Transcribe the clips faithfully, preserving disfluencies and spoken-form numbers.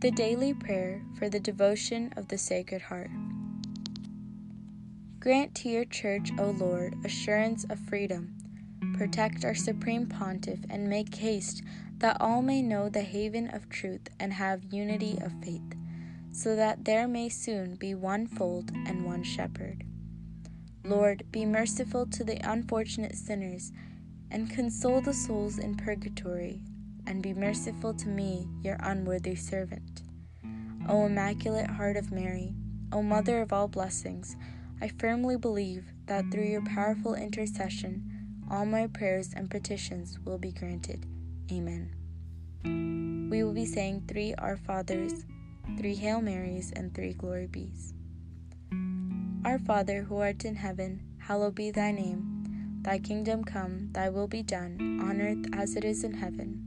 The Daily Prayer for the Devotion of the Sacred Heart. Grant to your Church, O Lord, assurance of freedom. Protect our Supreme Pontiff and make haste that all may know the haven of truth and have unity of faith, so that there may soon be one fold and one shepherd. Lord, be merciful to the unfortunate sinners and console the souls in purgatory, and be merciful to me, your unworthy servant. O Immaculate Heart of Mary, O Mother of all blessings, I firmly believe that through your powerful intercession, all my prayers and petitions will be granted. Amen. We will be saying three Our Fathers, three Hail Marys, and three Glory Bees. Our Father, who art in heaven, hallowed be thy name. Thy kingdom come, thy will be done, on earth as it is in heaven.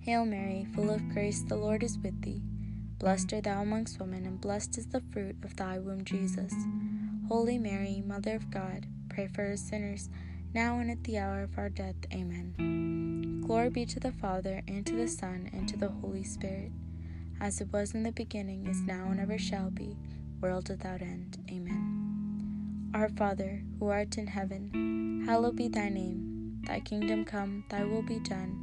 Hail Mary, full of grace, the Lord is with thee. Blessed art thou amongst women, and blessed is the fruit of thy womb, Jesus. Holy Mary, Mother of God, pray for us sinners, now and at the hour of our death. Amen. Glory be to the Father, and to the Son, and to the Holy Spirit, as it was in the beginning, is now, and ever shall be, world without end. Amen. Our Father, who art in heaven, hallowed be thy name. Thy kingdom come, thy will be done,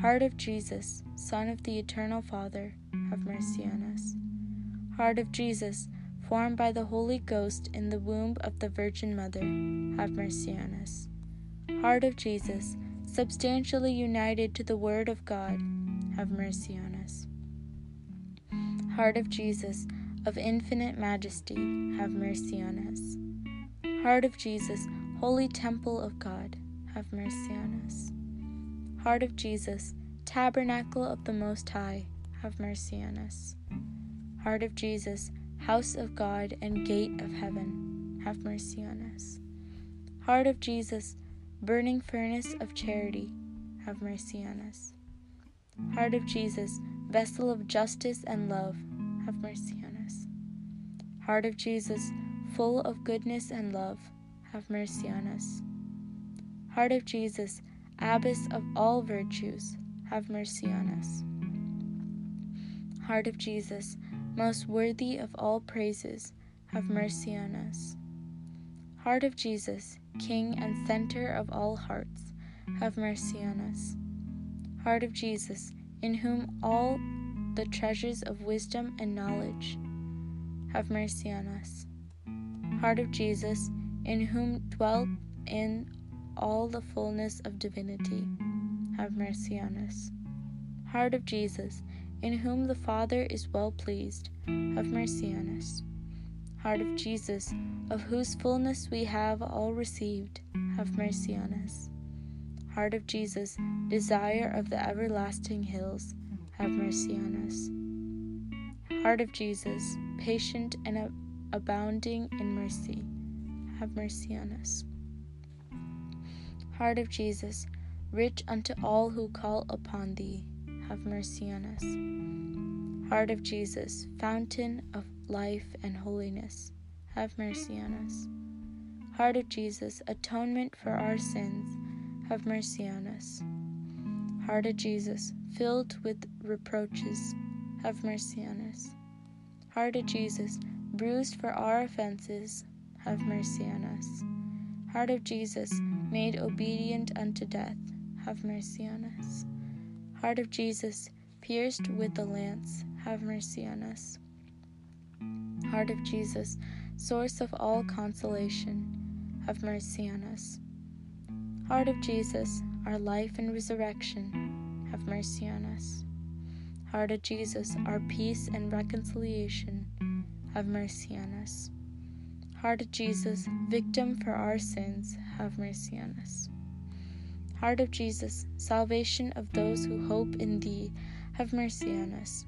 Heart of Jesus, Son of the Eternal Father, have mercy on us. Heart of Jesus, formed by the Holy Ghost in the womb of the Virgin Mother, have mercy on us. Heart of Jesus, substantially united to the Word of God, have mercy on us. Heart of Jesus, of infinite majesty, have mercy on us. Heart of Jesus, Holy Temple of God, have mercy on us. Heart of Jesus, Tabernacle of the Most High, have mercy on us. Heart of Jesus, House of God and Gate of Heaven, have mercy on us. Heart of Jesus, Burning Furnace of Charity, have mercy on us. Heart of Jesus, Vessel of Justice and Love, have mercy on us. Heart of Jesus, Full of Goodness and Love, have mercy on us. Heart of Jesus, Abbess of all virtues, have mercy on us. Heart of Jesus, most worthy of all praises, have mercy on us. Heart of Jesus, King and center of all hearts, have mercy on us. Heart of Jesus, in whom all the treasures of wisdom and knowledge, have mercy on us. Heart of Jesus, in whom dwelt in all the fullness of divinity, have mercy on us. Heart of Jesus, in whom the Father is well pleased, have mercy on us. Heart of Jesus, of whose fullness we have all received, have mercy on us. Heart of Jesus, desire of the everlasting hills, have mercy on us. Heart of Jesus, patient and ab- abounding in mercy, have mercy on us. Heart of Jesus, rich unto all who call upon thee, have mercy on us. Heart of Jesus, fountain of life and holiness, have mercy on us. Heart of Jesus, atonement for our sins, have mercy on us. Heart of Jesus, filled with reproaches, have mercy on us. Heart of Jesus, bruised for our offenses, have mercy on us. Heart of Jesus, made obedient unto death, have mercy on us. Heart of Jesus, pierced with the lance, have mercy on us. Heart of Jesus, source of all consolation, have mercy on us. Heart of Jesus, our life and resurrection, have mercy on us. Heart of Jesus, our peace and reconciliation, have mercy on us. Heart of Jesus, victim for our sins, have mercy on us. Heart of Jesus, salvation of those who hope in thee, have mercy on us.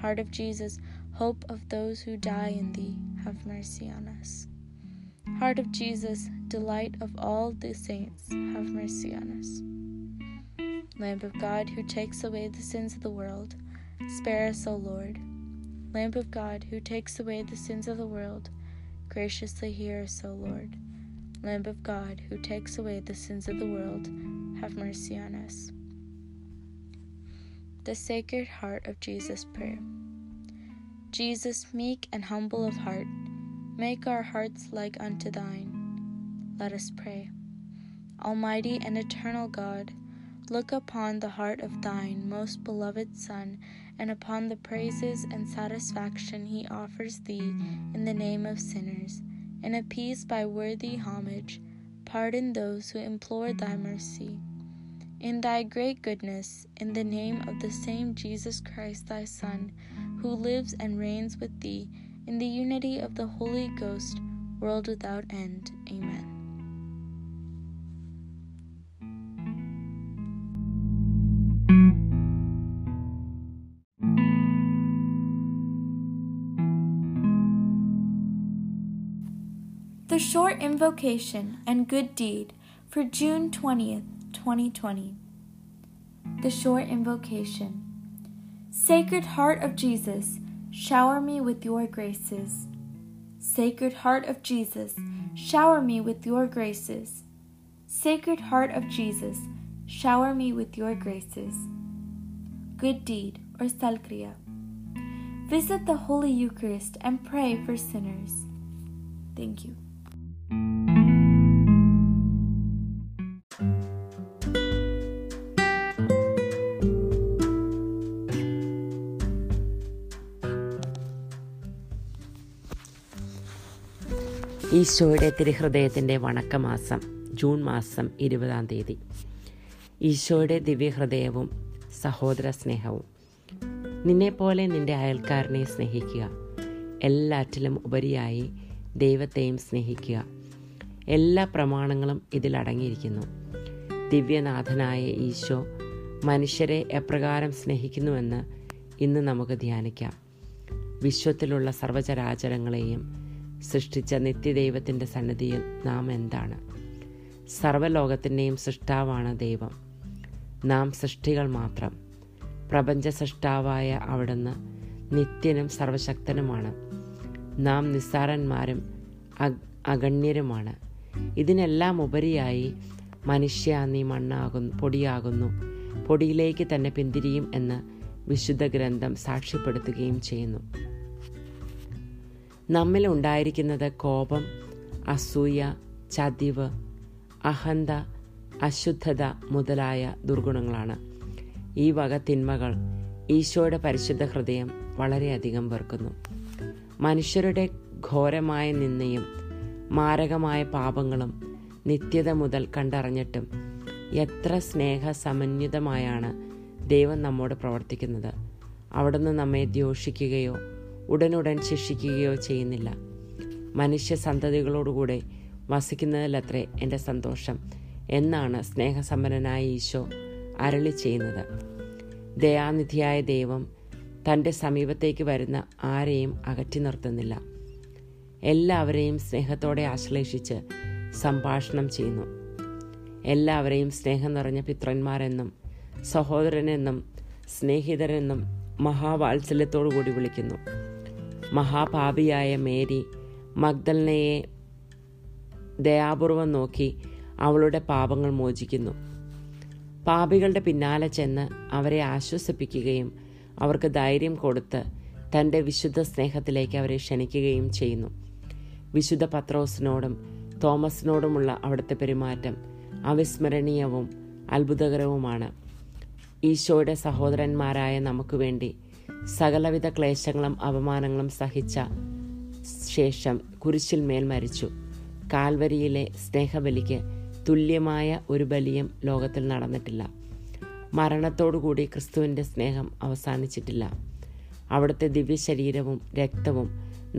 Heart of Jesus, hope of those who die in thee, have mercy on us. Heart of Jesus, delight of all the saints, have mercy on us. Lamb of God, who takes away the sins of the world, spare us, O Lord. Lamb of God, who takes away the sins of the world, graciously hear us, O Lord. Lamb of God, who takes away the sins of the world, have mercy on us. The Sacred Heart of Jesus prayer. Jesus, meek and humble of heart, make our hearts like unto thine. Let us pray. Almighty and eternal God, look upon the heart of thine most beloved Son, and upon the praises and satisfaction he offers thee in the name of sinners, and appease by worthy homage, pardon those who implore thy mercy. In thy great goodness, in the name of the same Jesus Christ thy Son, who lives and reigns with thee, in the unity of the Holy Ghost, world without end. Amen. The Short Invocation and Good Deed for June twentieth, twenty twenty. The Short Invocation. Sacred Heart of Jesus, shower me with your graces. Sacred Heart of Jesus, shower me with your graces. Sacred Heart of Jesus, shower me with your graces. Good Deed, or Salkriya. Visit the Holy Eucharist and pray for sinners. Thank you. ഈശോയുടെ തിരുഹൃദയത്തിൻ്റെ വണക്കമാസം June മാസം ഇരുപതാം തീയതി. ഈശോയുടെ ദിവ്യഹൃദയവും സഹോദര സ്നേഹവും. നിന്നെപ്പോലെ നിൻ്റെ അയൽക്കാരനെ സ്നേഹിക്കുക. എല്ലാറ്റിലും ഉപരിയായി ദൈവത്തെയും സ്നേഹിക്കുക. എല്ലാ പ്രമാണങ്ങളും ഇതിലടങ്ങിയിരിക്കുന്നു. ദിവ്യനാഥനായ ഈശോ മനുഷ്യരെ എപ്രകാരം സ്നേഹിക്കുന്നുവെന്ന് ഇന്ന് നമുക്ക് ധ്യാനിക്കാം. വിശ്വത്തിലുള്ള സർവചരാചരങ്ങളെയും സൃഷ്ടിച്ച നിത്യദൈവത്തിൻ്റെ സന്നിധിയിൽ നാം എന്താണ്? സർവ്വലോകത്തിൻ്റെയും സൃഷ്ടാവാണ് ദൈവം. നാം സൃഷ്ടികൾ മാത്രം. പ്രപഞ്ച സൃഷ്ടാവായ അവിടുന്ന് നിത്യനും സർവശക്തനുമാണ്. നാം നിസ്സാരന്മാരും അഗണ്യരുമാണ്. ഇതിനെല്ലാം ഉപരിയായി മനുഷ്യ നീ മണ്ണാകുന്നു, പൊടിയാകുന്നു, പൊടിയിലേക്ക് തന്നെ പിന്തിരിയും എന്ന് വിശുദ്ധ ഗ്രന്ഥം സാക്ഷ്യപ്പെടുത്തുകയും ചെയ്യുന്നു. നമ്മിൽ ഉണ്ടായിരിക്കുന്നത് കോപം, അസൂയ, ചതിവ്, അഹന്ത, അശുദ്ധത മുതലായ ദുർഗുണങ്ങളാണ്. ഈ വക തിന്മകൾ ഈശോയുടെ പരിശുദ്ധ ഹൃദയം വളരെയധികം വെറുക്കുന്നു. മനുഷ്യരുടെ ഘോരമായ നിന്ദയും മാരകമായ പാപങ്ങളും നിത്യത മുതൽ കണ്ടറിഞ്ഞിട്ടും എത്ര സ്നേഹസമന്വിതമായാണ് ദൈവം നമ്മോട് പ്രവർത്തിക്കുന്നത്. അവിടുന്ന് നമ്മെ ദ്യോഷിക്കുകയോ ഉടനുടൻ ശിക്ഷിക്കുകയോ ചെയ്യുന്നില്ല. മനുഷ്യ സന്തതികളോടുകൂടെ വസിക്കുന്നതിലത്രേ എൻ്റെ സന്തോഷം എന്നാണ് സ്നേഹസമ്പന്നനായ ഈശോ അരളി ചെയ്യുന്നത്. ദയാനിധിയായ ദൈവം തൻ്റെ സമീപത്തേക്ക് വരുന്ന ആരെയും അകറ്റി നിർത്തുന്നില്ല. എല്ലാവരെയും സ്നേഹത്തോടെ ആശ്ലേഷിച്ച് സംഭാഷണം ചെയ്യുന്നു. എല്ലാവരെയും സ്നേഹം നിറഞ്ഞ പിത്രന്മാരെന്നും സഹോദരനെന്നും സ്നേഹിതരെന്നും മഹാവാത്സല്യത്തോടു കൂടി വിളിക്കുന്നു. മഹാപാപിയായ മേരി മഗ്ദലനയെ ദയാപൂർവം നോക്കി അവളുടെ പാപങ്ങൾ മോചിക്കുന്നു. പാപികളുടെ പിന്നാലെ ചെന്ന് അവരെ ആശ്വസിപ്പിക്കുകയും അവർക്ക് ധൈര്യം കൊടുത്ത് തൻ്റെ വിശുദ്ധ സ്നേഹത്തിലേക്ക് അവരെ ക്ഷണിക്കുകയും ചെയ്യുന്നു. വിശുദ്ധ പത്രോസിനോടും തോമസിനോടുമുള്ള അവിടുത്തെ പെരുമാറ്റം അവിസ്മരണീയവും അത്ഭുതകരവുമാണ്. ഈശോയുടെ സഹോദരന്മാരായ നമുക്ക് വേണ്ടി സകലവിധ ക്ലേശങ്ങളും അപമാനങ്ങളും സഹിച്ച ശേഷം കുരിശിൽ മേൽ മരിച്ചു. കാൽവരിയിലെ സ്നേഹബലിക്ക് തുല്യമായ ഒരു ബലിയും ലോകത്തിൽ നടന്നിട്ടില്ല. മരണത്തോടുകൂടി ക്രിസ്തുവിൻ്റെ സ്നേഹം അവസാനിച്ചിട്ടില്ല. അവിടുത്തെ ദിവ്യശരീരവും രക്തവും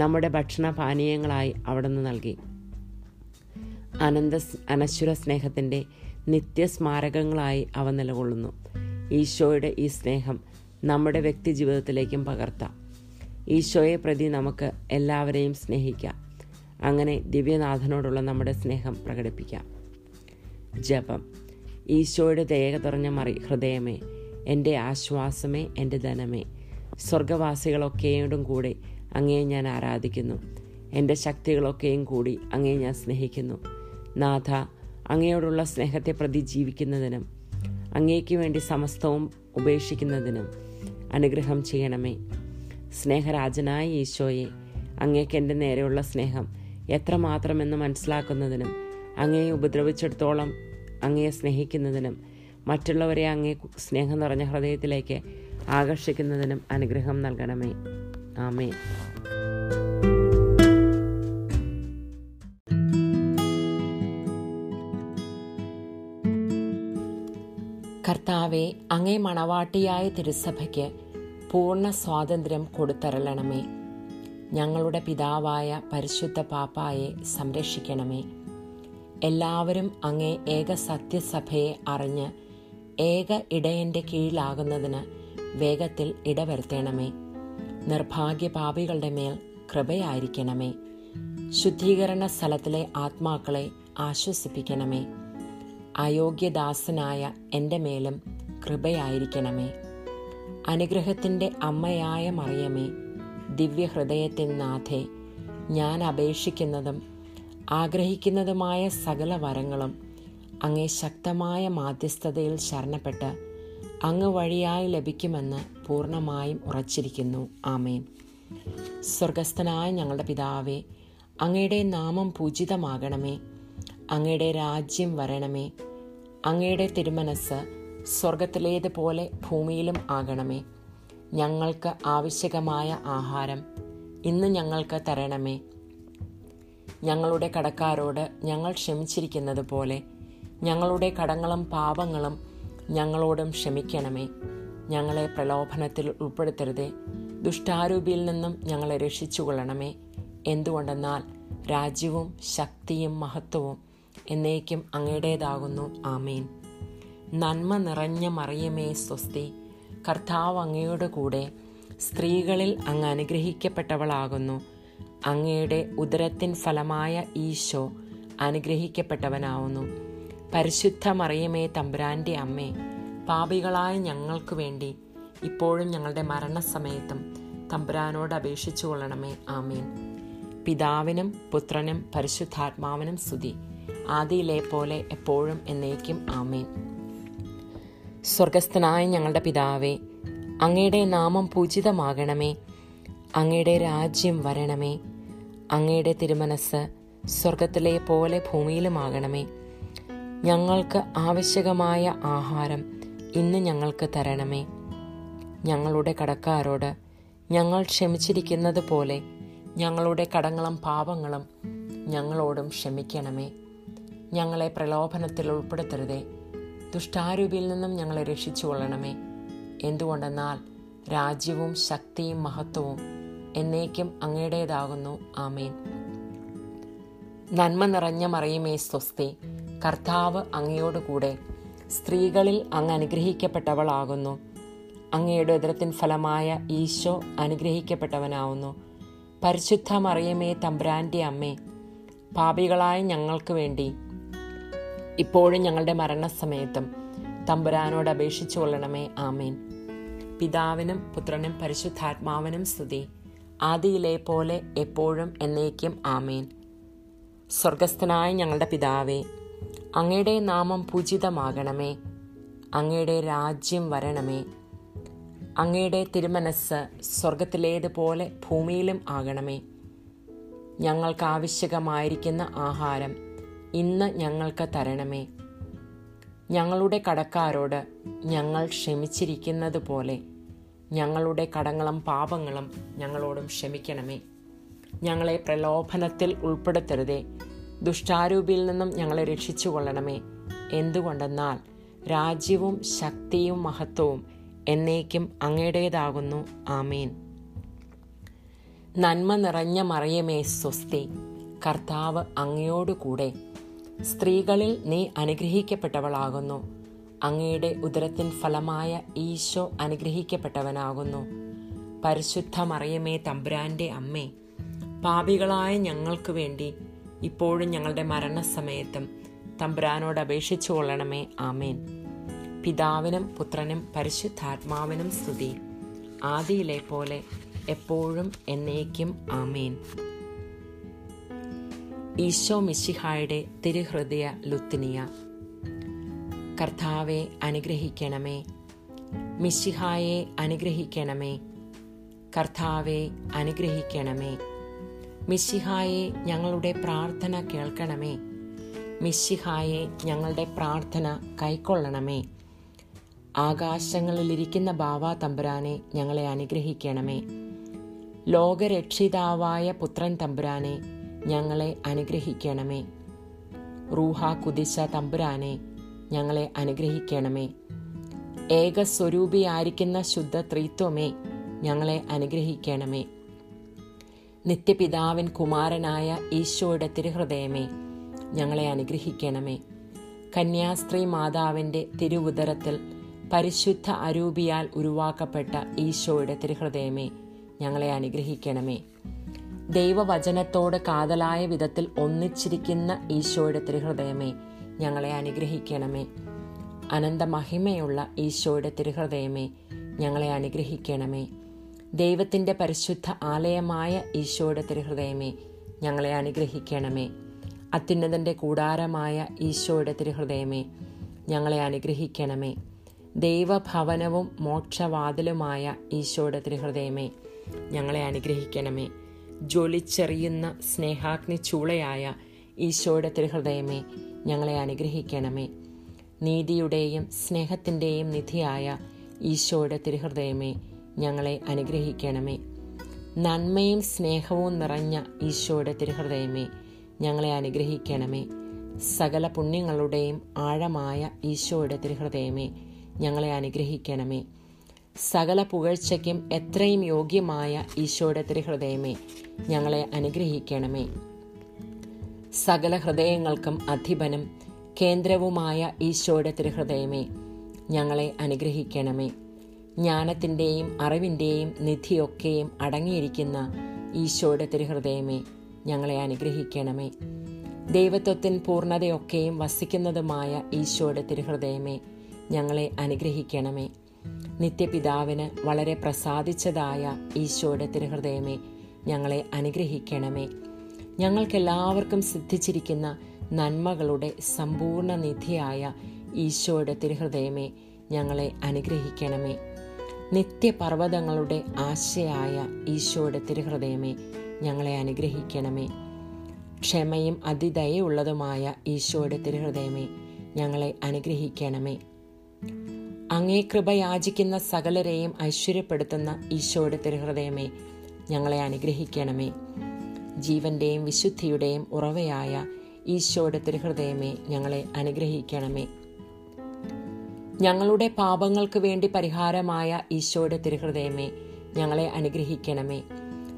നമ്മുടെ ഭക്ഷണ പാനീയങ്ങളായി അവിടുന്ന് നൽകി. അനന്ത അനശ്വര സ്നേഹത്തിൻ്റെ നിത്യസ്മാരകങ്ങളായി അവ നിലകൊള്ളുന്നു. ഈശോയുടെ ഈ സ്നേഹം നമ്മുടെ വ്യക്തി ജീവിതത്തിലേക്കും പകർത്താം. ഈശോയെ പ്രതി നമുക്ക് എല്ലാവരെയും സ്നേഹിക്കാം. അങ്ങനെ ദിവ്യനാഥനോടുള്ള നമ്മുടെ സ്നേഹം പ്രകടിപ്പിക്കാം. ജപം. ഈശോയുടെ ദയ തുറഞ്ഞ മറി ഹൃദയമേ, എൻ്റെ ആശ്വാസമേ, എൻ്റെ ധനമേ, സ്വർഗവാസികളൊക്കെയോടും കൂടി അങ്ങയെ ഞാൻ ആരാധിക്കുന്നു. എൻ്റെ ശക്തികളൊക്കെയും കൂടി അങ്ങയെ ഞാൻ സ്നേഹിക്കുന്നു. നാഥ, അങ്ങയോടുള്ള സ്നേഹത്തെ പ്രതി ജീവിക്കുന്നതിനും അങ്ങേക്ക് വേണ്ടി സമസ്തവും ഉപേക്ഷിക്കുന്നതിനും അനുഗ്രഹം ചെയ്യണമേ. സ്നേഹരാജനായ ഈശോയെ, അങ്ങേക്ക് എൻ്റെ നേരെയുള്ള സ്നേഹം എത്രമാത്രമെന്ന് മനസ്സിലാക്കുന്നതിനും അങ്ങയെ ഉപദ്രവിച്ചിടത്തോളം അങ്ങയെ സ്നേഹിക്കുന്നതിനും മറ്റുള്ളവരെ അങ്ങേ സ്നേഹം നിറഞ്ഞ ഹൃദയത്തിലേക്ക് ആകർഷിക്കുന്നതിനും അനുഗ്രഹം നൽകണമേ. ആമേൻ. കർത്താവെ, അങ്ങേ മണവാട്ടിയായ തിരുസഭയ്ക്ക് പൂർണ്ണ സ്വാതന്ത്ര്യം കൊടുത്തരളണമേ. ഞങ്ങളുടെ പിതാവായ പരിശുദ്ധ പാപ്പായെ സംരക്ഷിക്കണമേ. എല്ലാവരും അങ്ങേ ഏക സത്യസഭയെ അറിഞ്ഞ് ഏക ഇടയൻ്റെ കീഴിലാകുന്നതിന് വേഗത്തിൽ ഇടവരുത്തണമേ. നിർഭാഗ്യ പാപികളുടെ മേൽ കൃപയായിരിക്കണമേ. ശുദ്ധീകരണ സ്ഥലത്തിലെ ആത്മാക്കളെ ആശ്വസിപ്പിക്കണമേ. അയോഗ്യദാസനായ എൻ്റെ മേലും കൃപയായിരിക്കണമേ. അനുഗ്രഹത്തിൻ്റെ അമ്മയായ മറിയമേ, ദിവ്യഹൃദയത്തിൻ നാഥേ, ഞാൻ അപേക്ഷിക്കുന്നതും ആഗ്രഹിക്കുന്നതുമായ സകല വരങ്ങളും അങ്ങേ ശക്തമായ മാധ്യസ്ഥതയിൽ ശരണപ്പെട്ട് അങ്ങ് വഴിയായി ലഭിക്കുമെന്ന് പൂർണ്ണമായും ഉറച്ചിരിക്കുന്നു. ആമേൻ. സ്വർഗസ്ഥനായ ഞങ്ങളുടെ പിതാവേ, അങ്ങയുടെ നാമം പൂജിതമാകണമേ. അങ്ങയുടെ രാജ്യം വരണമേ. അങ്ങയുടെ തിരുമനസ്സ് സ്വർഗത്തിലേതുപോലെ ഭൂമിയിലും ആകണമേ. ഞങ്ങൾക്ക് ആവശ്യമായ ആഹാരം ഇന്ന് ഞങ്ങൾക്ക് തരണമേ. ഞങ്ങളുടെ കടക്കാരോട് ഞങ്ങൾ ക്ഷമിച്ചിരിക്കുന്നത് പോലെ ഞങ്ങളുടെ കടങ്ങളും പാപങ്ങളും ഞങ്ങളോടും ക്ഷമിക്കണമേ. ഞങ്ങളെ പ്രലോഭനത്തിൽ ഉൾപ്പെടുത്തരുതേ, ദുഷ്ടാരൂപിയിൽ നിന്നും ഞങ്ങളെ രക്ഷിച്ചുകൊള്ളണമേ. എന്തുകൊണ്ടെന്നാൽ രാജ്യവും ശക്തിയും മഹത്വവും എന്നേക്കും അങ്ങയുടേതാകുന്നു. ആമേൻ. നന്മ നിറഞ്ഞ മറിയമേ, സ്വസ്തി. കർത്താവ് അങ്ങയോട് കൂടെ. സ്ത്രീകളിൽ അങ്ങ് അനുഗ്രഹിക്കപ്പെട്ടവളാകുന്നു. അങ്ങയുടെ ഉദരത്തിൻ ഫലമായ ഈശോ അനുഗ്രഹിക്കപ്പെട്ടവനാവുന്നു. പരിശുദ്ധ മറിയമേ, തമ്പുരാൻ്റെ അമ്മേ, പാപികളായ ഞങ്ങൾക്ക് വേണ്ടി ഇപ്പോഴും ഞങ്ങളുടെ മരണസമയത്തും തമ്പുരാനോട് അപേക്ഷിച്ചു കൊള്ളണമേ. ആമേൻ. പിതാവിനും പുത്രനും പരിശുദ്ധാത്മാവിനും സ്തുതി, ആദിയിലെ പോലെ എപ്പോഴും എന്നേക്കും. ആമേൻ. സ്വർഗസ്ഥനായ ഞങ്ങളുടെ പിതാവേ, അങ്ങയുടെ നാമം പൂജിതമാകണമേ. അങ്ങയുടെ രാജ്യം വരണമേ. അങ്ങയുടെ തിരുമനസ്സ് സ്വർഗത്തിലെ പോലെ ഭൂമിയിലുമാകണമേ. ഞങ്ങൾക്ക് ആവശ്യമായ ആഹാരം ഇന്ന് ഞങ്ങൾക്ക് തരണമേ. ഞങ്ങളുടെ കടക്കാരോട് ഞങ്ങൾ ക്ഷമിച്ചിരിക്കുന്നത് പോലെ ഞങ്ങളുടെ കടങ്ങളും പാപങ്ങളും ഞങ്ങളോടും ക്ഷമിക്കണമേ. ഞങ്ങളെ പ്രലോഭനത്തിൽ ഉൾപ്പെടുത്തരുതേ, ദുഷ്ടാരൂപിയിൽ നിന്നും ഞങ്ങളെ രക്ഷിച്ചുകൊള്ളണമേ. എന്തുകൊണ്ടെന്നാൽ രാജ്യവും ശക്തിയും മഹത്വവും എന്നേക്കും അങ്ങയുടേതാകുന്നു. ആമേൻ. നന്മ നിറഞ്ഞ മറിയമേ സ്വസ്തി, കർത്താവ് അങ്ങയോടുകൂടെ, സ്ത്രീകളിൽ അങ്ങ് അനുഗ്രഹിക്കപ്പെട്ടവളാകുന്നു. അങ്ങയുടെ ഉദരത്തിൻ ഫലമായ ഈശോ അനുഗ്രഹിക്കപ്പെട്ടവനാവുന്നു. പരിശുദ്ധ മറിയമേ തമ്പുരാൻ്റെ അമ്മേ, പാപികളായ ഞങ്ങൾക്ക് വേണ്ടി ഇപ്പോഴും ഞങ്ങളുടെ മരണസമയത്തും തമ്പുരാനോട് അപേക്ഷിച്ചു കൊള്ളണമേ. ആമേൻ. പിതാവിനും പുത്രനും പരിശുദ്ധാത്മാവിനും സ്തുതി, ആദിയിലെ പോലെ എപ്പോഴും എന്നേക്കും. ആമേൻ. സ്വർഗസ്ഥനായ ഞങ്ങളുടെ പിതാവേ, അങ്ങയുടെ നാമം പൂജിതമാകണമേ. അങ്ങയുടെ രാജ്യം വരണമേ. അങ്ങയുടെ തിരുമനസ്സ് സ്വർഗത്തിലേതുപോലെ ഭൂമിയിലും ആകണമേ. ഞങ്ങൾക്ക് ആവശ്യമായിരിക്കുന്ന ആഹാരം ഇന്ന് ഞങ്ങൾക്ക് തരണമേ. ഞങ്ങളുടെ കടക്കാരോട് ഞങ്ങൾ ക്ഷമിച്ചിരിക്കുന്നത് പോലെ ഞങ്ങളുടെ കടങ്ങളും പാപങ്ങളും ഞങ്ങളോടും ക്ഷമിക്കണമേ. ഞങ്ങളെ പ്രലോഭനത്തിൽ ഉൾപ്പെടുത്തരുതേ, ദുഷ്ടാരൂപിയിൽ നിന്നും ഞങ്ങളെ രക്ഷിച്ചു കൊള്ളണമേ. എന്തുകൊണ്ടെന്നാൽ രാജ്യവും ശക്തിയും മഹത്വവും എന്നേക്കും അങ്ങയുടേതാകുന്നു. ആമേൻ. നന്മ നിറഞ്ഞ മറിയമേ സ്വസ്തി, കർത്താവ് അങ്ങയോടുകൂടെ, സ്ത്രീകളിൽ നീ അനുഗ്രഹിക്കപ്പെട്ടവളാകുന്നു. അങ്ങയുടെ ഉദരത്തിൻ ഫലമായ ഈശോ അനുഗ്രഹിക്കപ്പെട്ടവനാകുന്നു. പരിശുദ്ധ മറിയമേ തമ്പുരാൻ്റെ അമ്മേ, പാപികളായ ഞങ്ങൾക്ക് വേണ്ടി ഇപ്പോഴും ഞങ്ങളുടെ മരണസമയത്തും തമ്പുരാനോട് അപേക്ഷിച്ചു കൊള്ളണമേ. ആമേൻ. പിതാവിനും പുത്രനും പരിശുദ്ധാത്മാവിനും സ്തുതി, ആദിയിലെ പോലെ എപ്പോഴും എന്നേക്കും. ആമേൻ. ഈശോ മിശിഹായുടെ തിരുഹൃദയ ലുത്തിനിയ. കർത്താവെ അനുഗ്രഹിക്കണമേ, മിശിഹായെ അനുഗ്രഹിക്കണമേ, കർത്താവെ അനുഗ്രഹിക്കണമേ. മിശിഹായെ ഞങ്ങളുടെ പ്രാർത്ഥന കേൾക്കണമേ. മിശിഹായെ ഞങ്ങളുടെ പ്രാർത്ഥന കൈക്കൊള്ളണമേ. ആകാശങ്ങളിലിരിക്കുന്ന ബാവാ തമ്പുരാനെ ഞങ്ങളെ അനുഗ്രഹിക്കണമേ. ലോകരക്ഷിതാവായ പുത്രൻ തമ്പുരാനെ ഞങ്ങളെ അനുഗ്രഹിക്കണമേ. റൂഹാ കുദിശ തമ്പുരാനെ ഞങ്ങളെ അനുഗ്രഹിക്കണമേ. ഏകസ്വരൂപിയായിരിക്കുന്ന ശുദ്ധ ത്രിത്വമേ ഞങ്ങളെ അനുഗ്രഹിക്കണമേ. നിത്യപിതാവിൻ കുമാരനായ ഈശോയുടെ തിരുഹൃദയമേ ഞങ്ങളെ അനുഗ്രഹിക്കണമേ. കന്യാസ്ത്രീ മാതാവിൻ്റെ തിരുവുദരത്തിൽ പരിശുദ്ധ അരൂപിയാൽ ഉരുവാക്കപ്പെട്ട ഈശോയുടെ തിരുഹൃദയമേ ഞങ്ങളെ അനുഗ്രഹിക്കണമേ. ദൈവവചനത്തോട് കാതലായ വിധത്തിൽ ഒന്നിച്ചിരിക്കുന്ന ഈശോയുടെ തിരുഹൃദയമേ ഞങ്ങളെ അനുഗ്രഹിക്കണമേ. അനന്തമഹിമയുള്ള ഈശോയുടെ തിരുഹൃദയമേ ഞങ്ങളെ അനുഗ്രഹിക്കണമേ. ദൈവത്തിൻ്റെ പരിശുദ്ധ ആലയമായ ഈശോയുടെ തിരുഹൃദയമേ ഞങ്ങളെ അനുഗ്രഹിക്കണമേ. അത്യുന്നതൻ്റെ കൂടാരമായ ഈശോയുടെ തിരുഹൃദയമേ ഞങ്ങളെ അനുഗ്രഹിക്കണമേ. ദൈവഭവനവും മോക്ഷവാതിലുമായ ഈശോയുടെ തിരുഹൃദയമേ ഞങ്ങളെ അനുഗ്രഹിക്കണമേ. ജ്വലിച്ചെറിയുന്ന സ്നേഹാഗ്നി ചൂളയായ ഈശോയുടെ തിരുഹൃദയമേ ഞങ്ങളെ അനുഗ്രഹിക്കണമേ. നീതിയുടെയും സ്നേഹത്തിൻ്റെയും നിധിയായ ഈശോയുടെ തിരുഹൃദയമേ ഞങ്ങളെ അനുഗ്രഹിക്കണമേ. നന്മയും സ്നേഹവും നിറഞ്ഞ ഈശോയുടെ തിരുഹൃദയമേ ഞങ്ങളെ അനുഗ്രഹിക്കണമേ. സകല പുണ്യങ്ങളുടെയും ആഴമായ ഈശോയുടെ തിരുഹൃദയമേ ഞങ്ങളെ അനുഗ്രഹിക്കണമേ. സകല പുകഴ്ചയ്ക്കും എത്രയും യോഗ്യമായ ഈശോയുടെ തിരുഹൃദയമേ ഞങ്ങളെ അനുഗ്രഹിക്കണമേ. സകല ഹൃദയങ്ങൾക്കും അധിപനും കേന്ദ്രവുമായ ഈശോയുടെ തിരുഹൃദയമേ ഞങ്ങളെ അനുഗ്രഹിക്കണമേ. ജ്ഞാനത്തിൻ്റെയും അറിവിൻ്റെയും നിധിയൊക്കെയും അടങ്ങിയിരിക്കുന്ന ഈശോയുടെ തിരുഹൃദയമേ ഞങ്ങളെ അനുഗ്രഹിക്കണമേ. ദൈവത്വത്തിൻ പൂർണ്ണതയൊക്കെയും വസിക്കുന്നതുമായ ഈശോയുടെ തിരുഹൃദയമേ ഞങ്ങളെ അനുഗ്രഹിക്കണമേ. നിത്യപിതാവിന് വളരെ പ്രസാദിച്ചതായ ഈശോയുടെ തിരുഹൃദയമേ ഞങ്ങളെ അനുഗ്രഹിക്കണമേ. ഞങ്ങൾക്കെല്ലാവർക്കും സിദ്ധിച്ചിരിക്കുന്ന നന്മകളുടെ സമ്പൂർണ്ണ നിധിയായ ഈശോയുടെ തിരുഹൃദയമേ ഞങ്ങളെ അനുഗ്രഹിക്കണമേ. നിത്യപർവ്വതങ്ങളുടെ ആശയായ ഈശോയുടെ തിരുഹൃദയമേ ഞങ്ങളെ അനുഗ്രഹിക്കണമേ. ക്ഷമയും അതിദയുള്ളതുമായ ഈശോയുടെ തിരുഹൃദയമേ ഞങ്ങളെ അനുഗ്രഹിക്കണമേ. അങ്ങേ കൃപയാചിക്കുന്ന സകലരെയും ഐശ്വര്യപ്പെടുത്തുന്ന ഈശോയുടെ തിരുഹൃദയമേ ഞങ്ങളെ അനുഗ്രഹിക്കണമേ. ജീവൻ്റെയും വിശുദ്ധിയുടെയും ഉറവയായ ഈശോയുടെ തിരുഹൃദയമേ ഞങ്ങളെ അനുഗ്രഹിക്കണമേ. ഞങ്ങളുടെ പാപങ്ങൾക്ക് വേണ്ടി പരിഹാരമായ ഈശോയുടെ തിരുഹൃദയമേ ഞങ്ങളെ അനുഗ്രഹിക്കണമേ.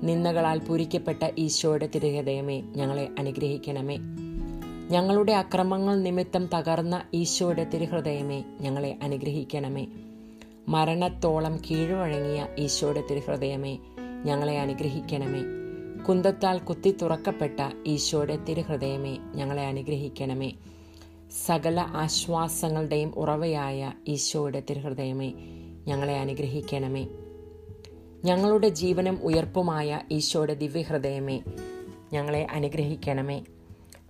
നിന്ദകളാൽ പൂരിക്കപ്പെട്ട ഈശോയുടെ തിരുഹൃദയമേ ഞങ്ങളെ അനുഗ്രഹിക്കണമേ. ഞങ്ങളുടെ അക്രമങ്ങൾ നിമിത്തം തകർന്ന ഈശോയുടെ തിരുഹൃദയമേ ഞങ്ങളെ അനുഗ്രഹിക്കണമേ. മരണത്തോളം കീഴ്വഴങ്ങിയ ഈശോയുടെ തിരുഹൃദയമേ ഞങ്ങളെ അനുഗ്രഹിക്കണമേ. കുന്തത്താൽ കുത്തി തുറക്കപ്പെട്ട ഈശോയുടെ തിരുഹൃദയമേ ഞങ്ങളെ അനുഗ്രഹിക്കണമേ. സകല ആശ്വാസങ്ങളുടെയും ഉറവയായ ഈശോയുടെ തിരുഹൃദയമേ ഞങ്ങളെ അനുഗ്രഹിക്കണമേ. ഞങ്ങളുടെ ജീവനും ഉയർപ്പുമായ ഈശോയുടെ ദിവ്യഹൃദയമേ ഞങ്ങളെ അനുഗ്രഹിക്കണമേ.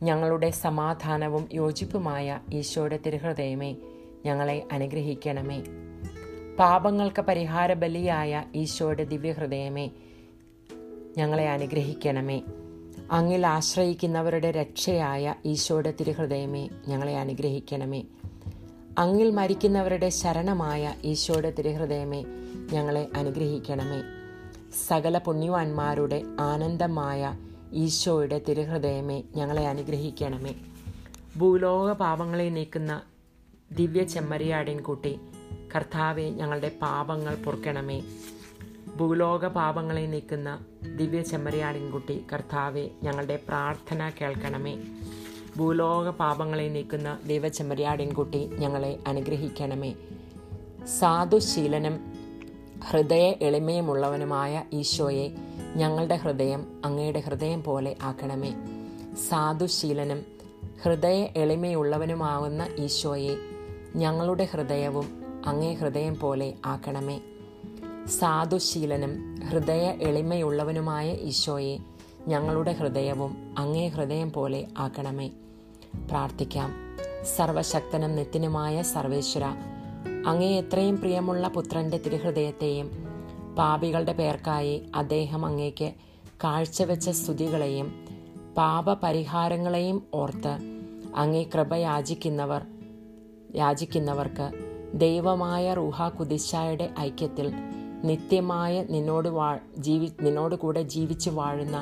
ഞങ്ങളുടെ സമാധാനവും യോജിപ്പുമായ ഈശോയുടെ തിരുഹൃദയമേ ഞങ്ങളെ അനുഗ്രഹിക്കണമേ. പാപങ്ങൾക്ക് പരിഹാര ബലിയായ ഈശോയുടെ ദിവ്യഹൃദയമേ ഞങ്ങളെ അനുഗ്രഹിക്കണമേ. അങ്ങിൽ ആശ്രയിക്കുന്നവരുടെ രക്ഷയായ ഈശോയുടെ തിരുഹൃദയമേ ഞങ്ങളെ അനുഗ്രഹിക്കണമേ. അങ്ങിൽ മരിക്കുന്നവരുടെ ശരണമായ ഈശോയുടെ തിരുഹൃദയമേ ഞങ്ങളെ അനുഗ്രഹിക്കണമേ. സകല പുണ്യവാന്മാരുടെ ആനന്ദമായ ഈശോയുടെ തിരുഹൃദയമേ ഞങ്ങളെ അനുഗ്രഹിക്കണമേ. ഭൂലോക പാപങ്ങളെ നീക്കുന്ന ദിവ്യ ചെമ്മരിയാടിൻകുട്ടി കർത്താവെ ഞങ്ങളുടെ പാപങ്ങൾ പൊറുക്കണമേ. ഭൂലോക പാപങ്ങളെ നീക്കുന്ന ദിവ്യ ചെമ്മരിയാടിൻകുട്ടി കർത്താവെ ഞങ്ങളുടെ പ്രാർത്ഥന കേൾക്കണമേ. ഭൂലോക പാപങ്ങളെ നീക്കുന്ന ദിവ്യ ചെമ്മരിയാടിൻകുട്ടി ഞങ്ങളെ അനുഗ്രഹിക്കണമേ. സാധുശീലനും ഹൃദയ എളിമയുമുള്ളവനുമായ ഈശോയെ ഞങ്ങളുടെ ഹൃദയം അങ്ങയുടെ ഹൃദയം പോലെ ആക്കണമേ. സാധുശീലനും ഹൃദയ എളിമയുള്ളവനുമാകുന്ന ഈശോയെ ഞങ്ങളുടെ ഹൃദയവും അങ്ങേ ഹൃദയം പോലെ ആക്കണമേ. സാധുശീലനും ഹൃദയ എളിമയുള്ളവനുമായ ഈശോയെ ഞങ്ങളുടെ ഹൃദയവും അങ്ങേ ഹൃദയം പോലെ ആക്കണമേ. പ്രാർത്ഥിക്കാം. സർവശക്തനും നിത്യനുമായ സർവേശ്വര, അങ്ങേ എത്രയും പ്രിയമുള്ള പുത്രൻ്റെ തിരുഹൃദയത്തെയും പാപികളുടെ പേർക്കായി അദ്ദേഹം അങ്ങേക്ക് കാഴ്ചവെച്ച സ്തുതികളെയും പാപപരിഹാരങ്ങളെയും ഓർത്ത് അങ്ങേ കൃപ യാചിക്കുന്നവർ യാചിക്കുന്നവർക്ക് ദൈവമായ റൂഹാ കുദിശായുടെ ഐക്യത്തിൽ നിത്യമായ നിന്നോട് വാ ജീവി നിന്നോടുകൂടെ ജീവിച്ചു വാഴുന്ന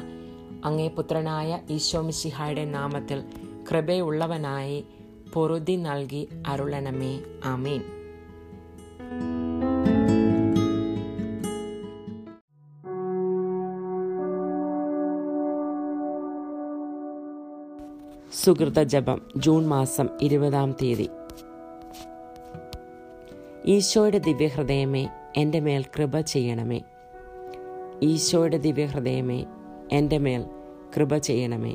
അങ്ങേ പുത്രനായ ഈശോമിശിഹായുടെ നാമത്തിൽ കൃപയുള്ളവനായി പൊറുതി നൽകി അരുളണമേ. ആമേൻ. സുകൃത ജപം, ജൂൺ മാസം ഇരുപതാം തീയതി. ഈശോയുടെ ദിവ്യഹൃദയമേ എൻ്റെ മേൽ കൃപ ചെയ്യണമേ. ഈശോയുടെ ദിവ്യഹൃദയമേ എൻ്റെ മേൽ കൃപ ചെയ്യണമേ.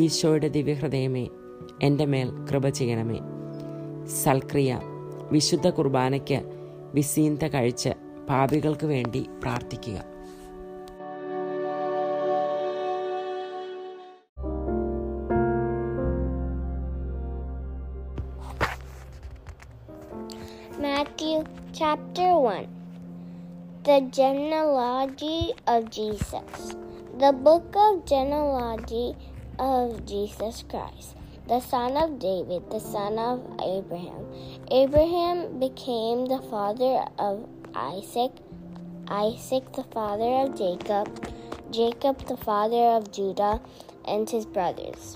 ഈശോയുടെ ദിവ്യഹൃദയമേ എൻ്റെ മേൽ കൃപ ചെയ്യണമേ. സൽക്രിയ, വിശുദ്ധ കുർബാനയ്ക്ക് വിസീന്ത കഴിച്ച് പാപികൾക്ക് വേണ്ടി പ്രാർത്ഥിക്കുക. Matthew chapter one. The genealogy of Jesus. The book of genealogy of Jesus Christ, the son of David, the son of Abraham. Abraham became the father of Isaac, Isaac the father of Jacob, Jacob the father of Judah and his brothers.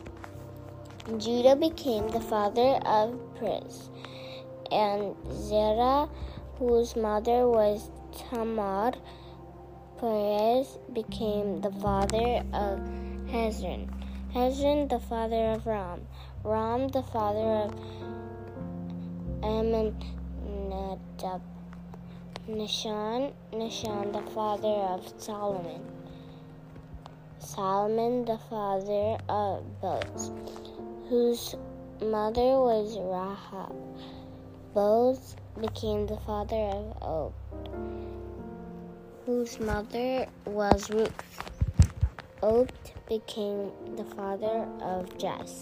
Judah became the father of Perez and Zerah, whose mother was Tamar. Perez became the father of Hezron. Hezron, the father of Ram. Ram, the father of Amminadab. Nishan, Nishan, the father of Solomon. Solomon, the father of Boaz, whose mother was Rahab. Boaz became the father of Og, whose mother was Ruth. Og became the father of Jess.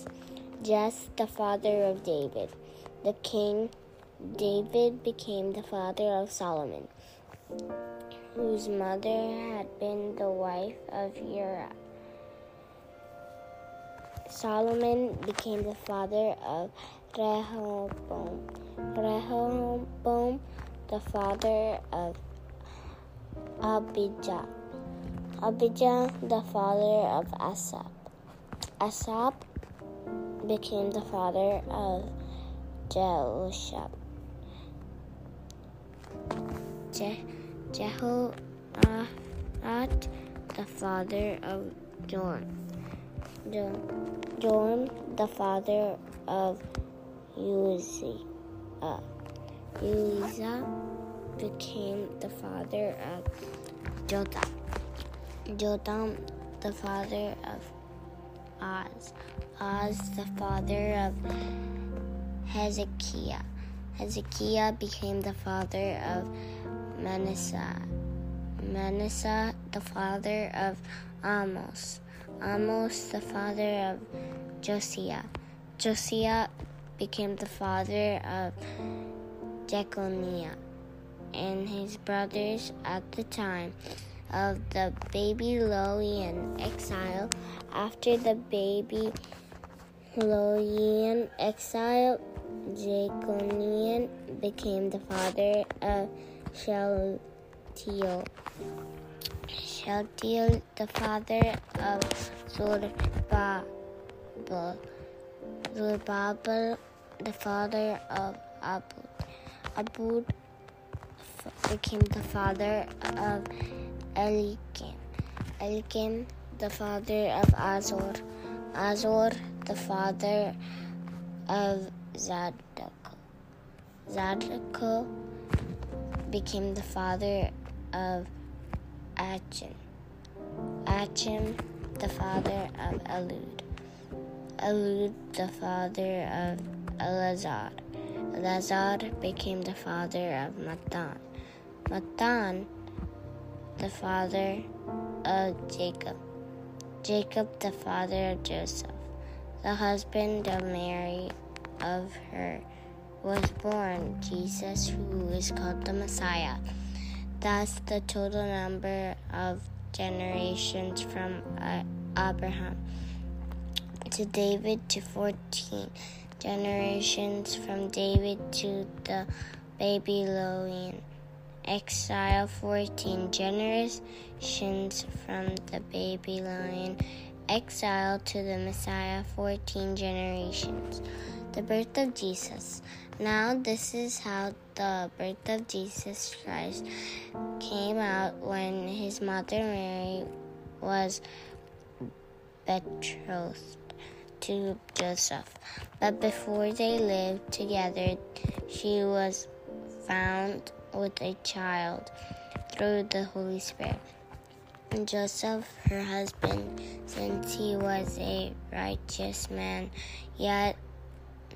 Jess, the father of David, the king. David became the father of Solomon, whose mother had been the wife of Uriah. Solomon became the father of Rehoboam. Rehoboam, the father of Abijah. Abijah, the father of Asaph. Asaph became the father of Jehoshaphat. Je- Jehoshaphat At the father of Joram. Joram, the father of Uzziah. Uzziah became the father of Jotham. Jotham, the father of Oz. Oz, the father of Hezekiah. Hezekiah became the father of Manasseh. Manasseh, the father of Amos. Amos, the father of Josiah. Josiah became the father of Jeconiah, and his brothers at the time of the Babylonian exile. After the Babylonian exile, Jeconiah became the father of Shealtiel. Shealtiel, the father of Zerubbabel. Zerubbabel, the father of Abud. Abud became the father of Elikim. Elikim, the father of Azor. Azor, the father of Zadok. Zadok became the father of Achim. Achim, the father of Elud. Elud, the father of Eleazar. Eleazar became the father of Matan. Matan, the father of Jacob. Jacob, the father of Joseph. The husband of Mary, of her was born Jesus, who is called the Messiah. Thus the total number of generations from Abraham to David to fourteen generations, from David to the Babylonian exile, fourteen generations from the Babylonian exile to the Messiah, fourteen generations. The birth of Jesus. Now this is how the birth of Jesus Christ came out when his mother Mary was betrothed to Joseph. But before they lived together, she was found with a child through the Holy Spirit. And Joseph, her husband, since he was a righteous man, yet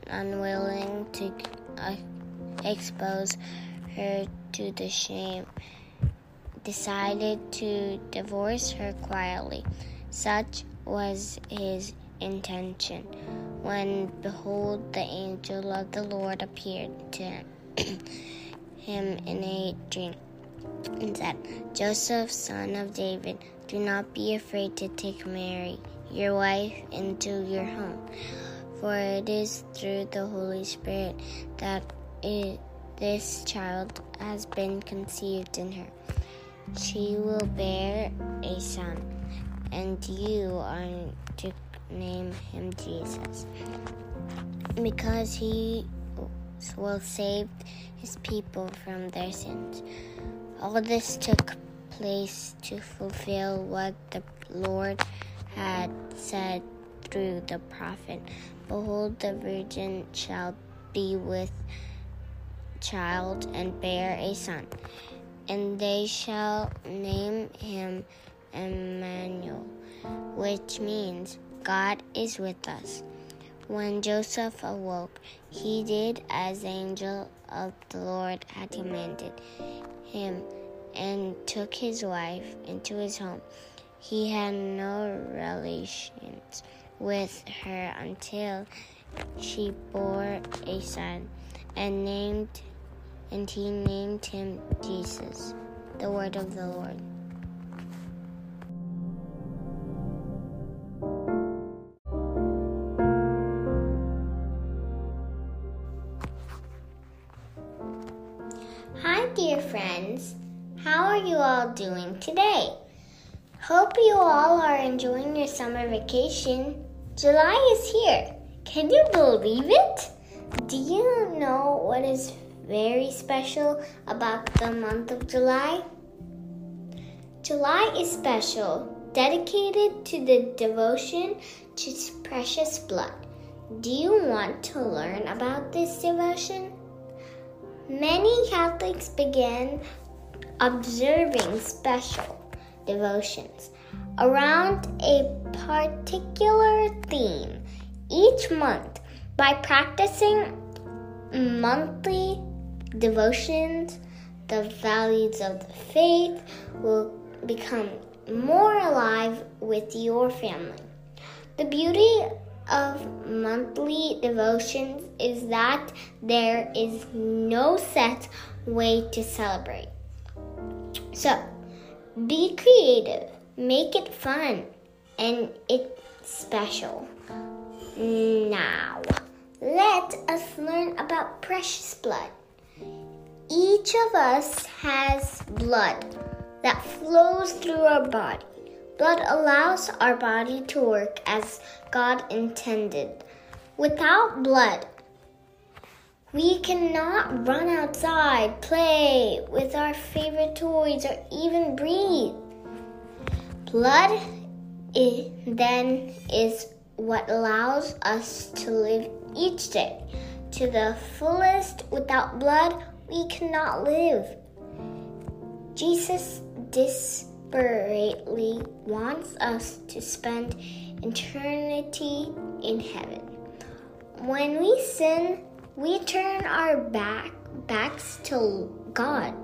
unwilling to uh, expose her to the shame, decided to divorce her quietly. Such was his intention, when behold, the angel of the Lord appeared to him, him in a dream and said, "Joseph, son of David, do not be afraid to take Mary, your wife, into your home. For it is through the Holy Spirit that it, this child has been conceived in her. She will bear a son, and you are to name him Jesus, because he will save his people from their sins." All this took place to fulfill what the Lord had said through the prophet, "Behold, the virgin shall be with child and bear a son, and they shall name him Emmanuel," which means God is with us. When Joseph awoke, he did as the angel of the Lord had commanded him, and took his wife into his home. He had no relations with her until she bore a son, and named and he named him Jesus. The word of the Lord. Hi dear friends, how are you all doing today? Hope you all are enjoying your summer vacation. July is here. Can you believe it? Do you know what is very special about the month of July? July is special, dedicated to the devotion to His precious blood. Do you want to learn about this devotion? Many Catholics begin observing special devotions around a particular theme each month by practicing monthly devotions. The values of the faith will become more alive with your family. The beauty of monthly devotions is that there is no set way to celebrate. So, be creative, make it fun, and it's special. Now, let us learn about precious blood. Each of us has blood that flows through our body. Blood allows our body to work as God intended. Without blood, we cannot run outside, play with our favorite toys, or even breathe. Blood then is what allows us to live each day to the fullest. Without blood, we cannot live. Jesus desperately wants us to spend eternity in heaven. When we sin, we turn our back backs to God.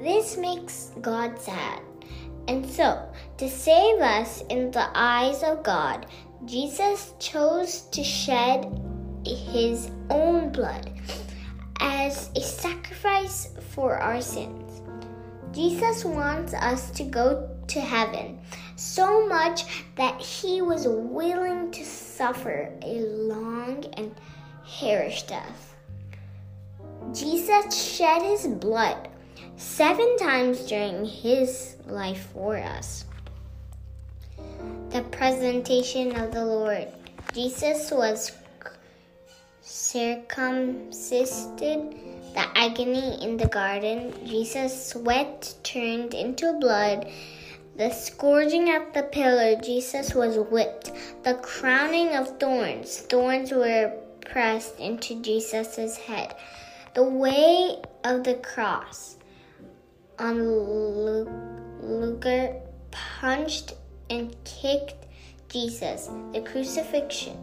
This makes God sad. And so, to save us in the eyes of God, Jesus chose to shed his own blood as a sacrifice for our sins. Jesus wants us to go to heaven so much that he was willing to suffer a long and harsh death. Jesus shed his blood seven times during his life for us. The presentation of the Lord. Jesus was circumcised. The agony in the garden. Jesus' sweat turned into blood. The scourging at the pillar. Jesus was whipped. The crowning of thorns. Thorns were pressed into Jesus' head. The way of the cross. On Luger punched and kicked Jesus. The crucifixion.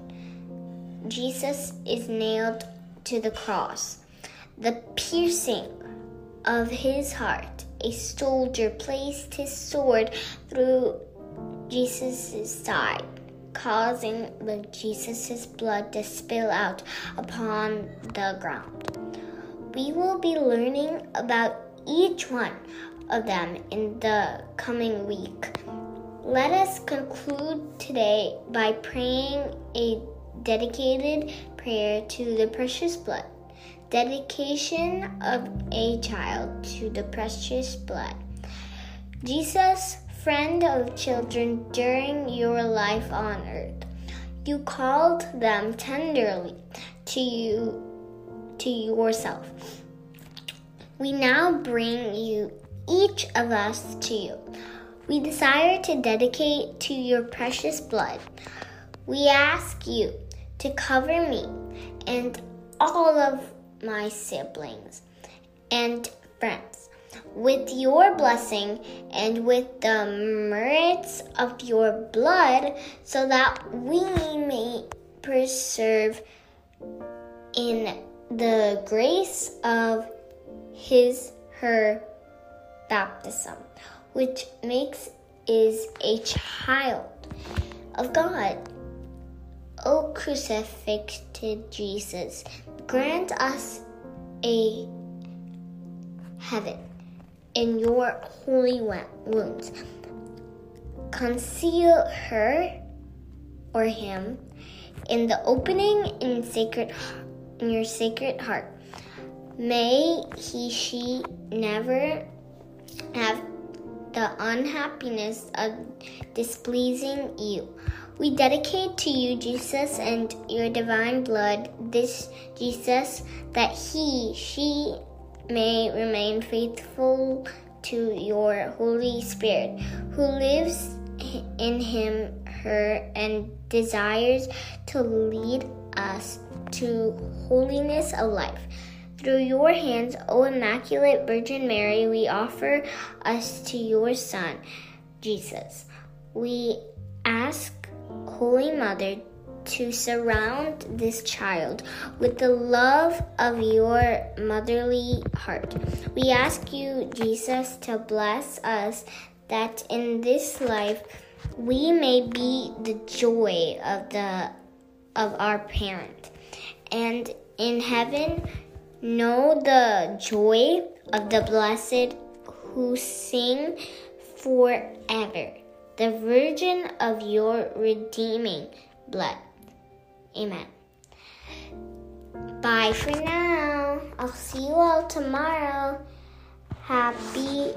Jesus is nailed to the cross. The piercing of his heart. A soldier placed his sword through Jesus' side, causing the Jesus' blood to spill out upon the ground. We will be learning about each one of them in the coming week. Let us conclude today by praying a dedicated prayer to the precious blood. Dedication of a child to the precious blood. Jesus, friend of children during your life on earth, you called them tenderly to you to yourself. We now bring you, each of us, to you. We desire to dedicate to your precious blood. We ask you to cover me and all of my siblings and friends with your blessing and with the merits of your blood, so that we may preserve in the grace of his, her baptism, which makes is a child of God. O crucified Jesus, grant us a heaven in your holy wounds. Conceal her or him in the opening in sacred in your sacred heart. May he, she never have the unhappiness of displeasing you. We dedicate to you, Jesus, and your divine blood, this Jesus, that he, she may remain faithful to your Holy Spirit, who lives in him, her, and desires to lead us to holiness of life. Through your hands, O Immaculate Virgin Mary, we offer us to your Son, Jesus. We ask Holy Mother to surround this child with the love of your motherly heart. We ask you, Jesus, to bless us that in this life we may be the joy of the of our parent, and in heaven know the joy of the blessed who sing forever the Virgin of your redeeming blood. Amen. Bye for now. I'll see you all tomorrow. Happy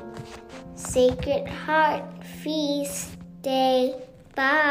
Sacred Heart Feast Day. Bye.